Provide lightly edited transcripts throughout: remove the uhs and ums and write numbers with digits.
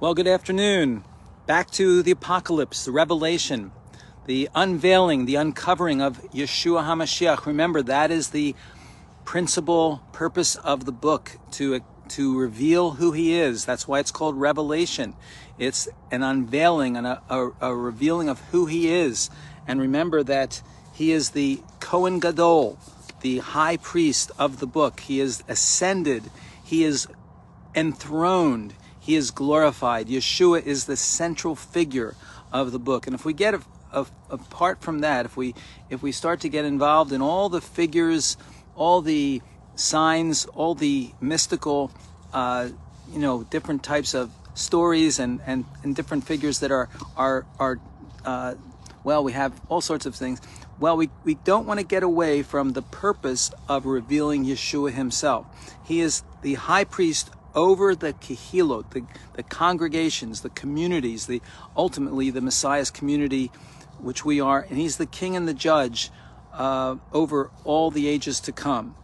Well, good afternoon. Back to the apocalypse, the revelation, the unveiling, the uncovering of Yeshua HaMashiach. Remember, that is the principal purpose of the book, to reveal who he is. That's why it's called Revelation. It's an unveiling and a revealing of who he is. And remember that he is the Kohen Gadol, the high priest of the book. He is ascended. He is enthroned. He is glorified. Yeshua is the central figure of the book. And if we get apart from that, if we start to get involved in all the figures, all the signs, all the mystical, different types of stories and different figures that are we have all sorts of things. Well, we don't want to get away from the purpose of revealing Yeshua himself. He is the high priest over the kahilot, the congregations, the communities, ultimately the Messiah's community, which we are, and he's the king and the judge over all the ages to come.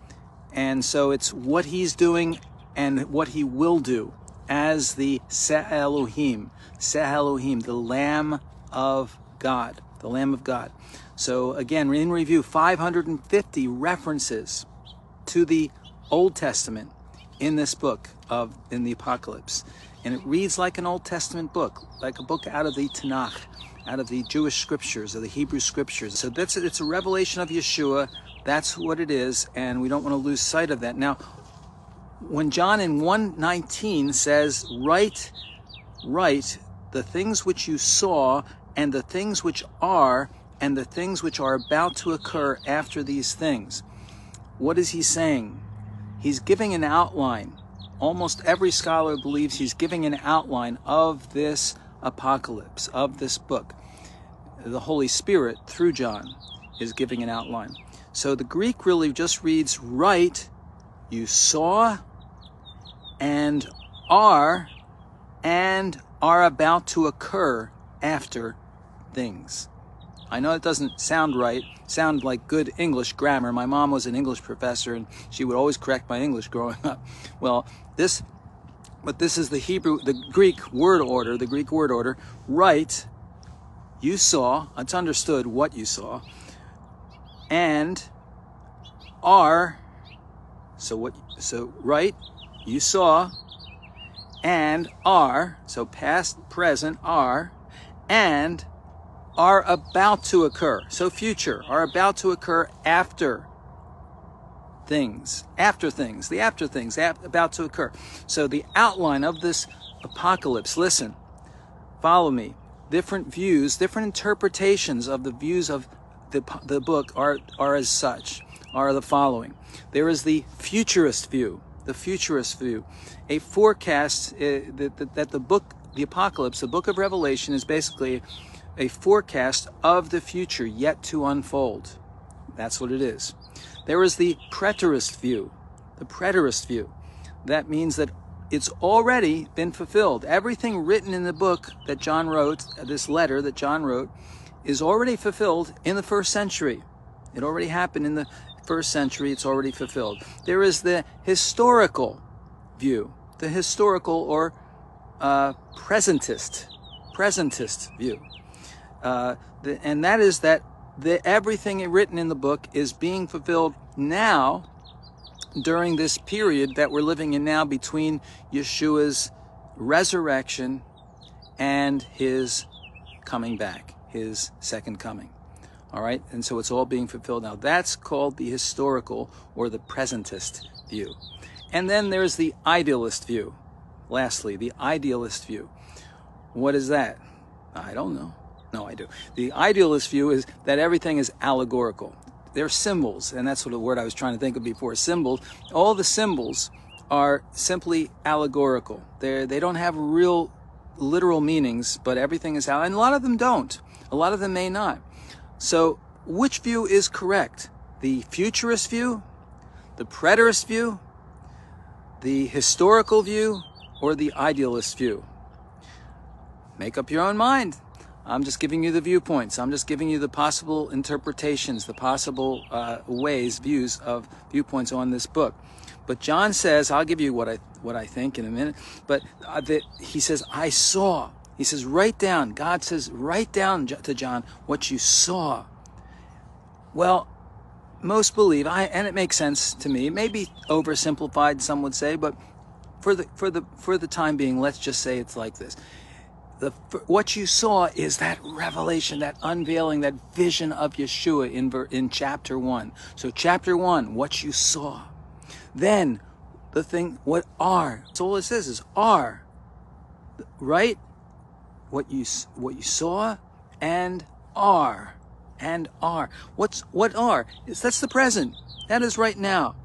And so it's what he's doing and what he will do as the seh Elohim, the Lamb of God, the Lamb of God. So again, in review, 550 references to the Old Testament in this book in the apocalypse, and it reads like an Old Testament book, like a book out of the Tanakh, out of the Jewish scriptures or the Hebrew scriptures. So it's a revelation of Yeshua. That's what it is, and we don't want to lose sight of that. Now, when John in 1:19 says, "Write the things which you saw, and the things which are, and the things which are about to occur after these things," what is he saying? He's giving an outline. Almost every scholar believes he's giving an outline of this apocalypse, of this book. The Holy Spirit, through John, is giving an outline. So the Greek really just reads, "Write, you saw, and are about to occur after things." I know it doesn't sound right, sound like good English grammar. My mom was an English professor, and she would always correct my English growing up. Well, this is the Greek word order, Write, you saw, it's understood what you saw, and are, so write, you saw, and are, so past, present, are, and are about to occur, so future, are about to occur after things, about to occur. So the outline of this apocalypse, listen, follow me, different views, different interpretations of the views of the book are as such, are the following. There is the futurist view, a forecast that the book, the apocalypse, the book of Revelation is basically a forecast of the future yet to unfold. That's what it is. There is the preterist view. That means that it's already been fulfilled. Everything written in the book that John wrote, this letter that John wrote, is already fulfilled in the first century. It already happened in the first century. It's already fulfilled. There is the historical view, the historical or presentist view. And that is that everything written in the book is being fulfilled now, during this period that we're living in now, between Yeshua's resurrection and his coming back, his second coming. All right, and so it's all being fulfilled now. That's called the historical or the presentist view. And then there's the idealist view. Lastly, the idealist view. What is that? I don't know. No, I do. The idealist view is that everything is allegorical. They're symbols, and that's what the word I was trying to think of before, symbols. All the symbols are simply allegorical. They don't have real literal meanings, but everything is allegorical. And a lot of them don't. A lot of them may not. So which view is correct? The futurist view, the preterist view, the historical view, or the idealist view? Make up your own mind. I'm just giving you the viewpoints. I'm just giving you the possible interpretations, the possible views of viewpoints on this book. But John says, I'll give you what I think in a minute, but he says, I saw. He says, write down. God says, write down to John what you saw. Well, most believe, and it makes sense to me, maybe oversimplified, some would say, but for the time being, let's just say it's like this. What you saw is that revelation, that unveiling, that vision of Yeshua in chapter 1. So chapter 1, what you saw. Then the thing, what are. So all it says is are, right? What you saw and are. And are. What are? That's the present. That is right now.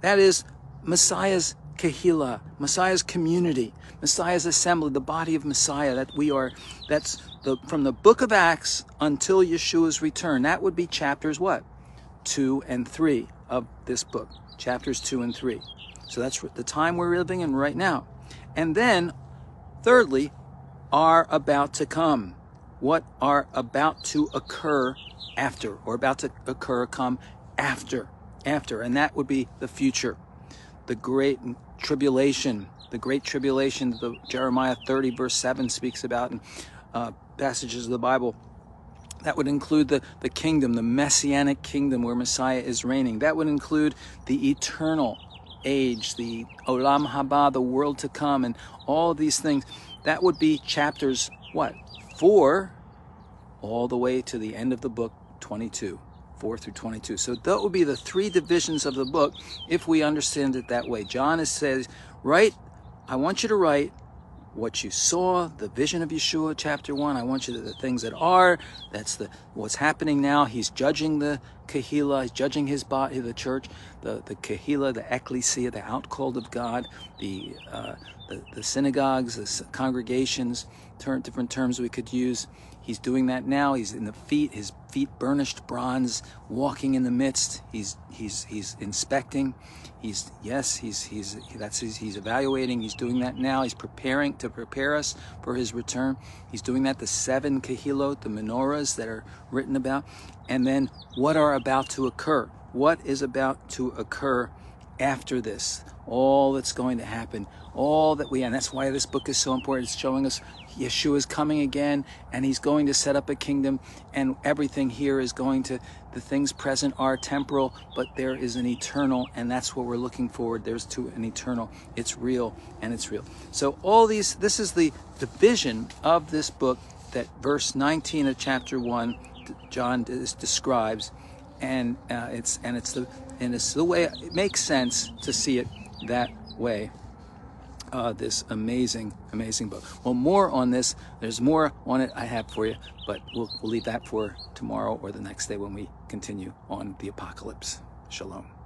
That is Messiah's kahila, Messiah's community, Messiah's assembly, the body of Messiah that we are. That's from the book of Acts until Yeshua's return. That would be chapters what? 2 and 3 of this book. Chapters 2 and 3. So that's the time we're living in right now. And then, thirdly, are about to come. What are about to occur after, or about to occur, come after, and that would be the future, the great tribulation that Jeremiah 30 verse 7 speaks about, and passages of the Bible. That would include the kingdom, the messianic kingdom where Messiah is reigning. That would include the eternal age, the olam haba, the world to come, and all of these things. That would be chapters what? 4 all the way to the end of the book, 22, 4 through 22. So that would be the three divisions of the book if we understand it that way. John says, write, I want you to write what you saw, the vision of Yeshua, chapter 1. I want you to, the things that are, that's what's happening now. He's judging the kahila, he's judging his body, the church, the kahila, the ecclesia, the outcalled of God, the synagogues, the congregations, different terms we could use. He's doing that now. He's in the feet, his feet burnished bronze, walking in the midst. He's inspecting. He's evaluating. He's doing that now. He's preparing to prepare us for his return. He's doing that. The 7 kahilot, the menorahs that are written about, and then what are about to occur. What is about to occur after this? All that's going to happen, all that we, and that's why this book is so important. It's showing us Yeshua is coming again, and he's going to set up a kingdom, and everything here is going to, the things present are temporal, but there is an eternal, and that's what we're looking forward. There's to an eternal. It's real, and it's real. So all these, this is the division of this book that verse 19 of chapter 1 John describes, and it's the way it makes sense to see it that way. This amazing book. Well, more on this, there's more on it I have for you, but we'll leave that for tomorrow or the next day when we continue on the apocalypse. Shalom.